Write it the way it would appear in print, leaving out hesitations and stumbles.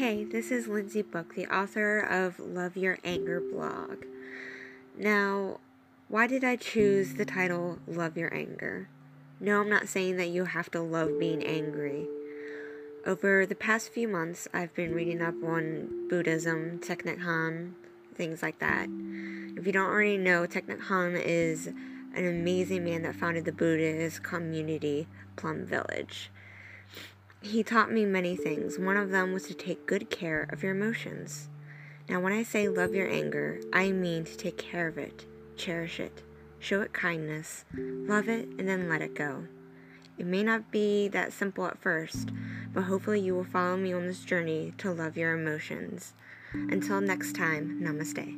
Hey, this is Lindsay Book, the author of Love Your Anger blog. Now, why did I choose the title Love Your Anger? No, I'm not saying that you have to love being angry. Over the past few months, I've been reading up on Buddhism, Thich Nhat Hanh, things like that. If you don't already know, Thich Nhat Hanh is an amazing man that founded the Buddhist community, Plum Village. He taught me many things. One of them was to take good care of your emotions. Now, when I say love your anger, I mean to take care of it, cherish it, show it kindness, love it, and then let it go. It may not be that simple at first, but hopefully you will follow me on this journey to love your emotions. Until next time, namaste.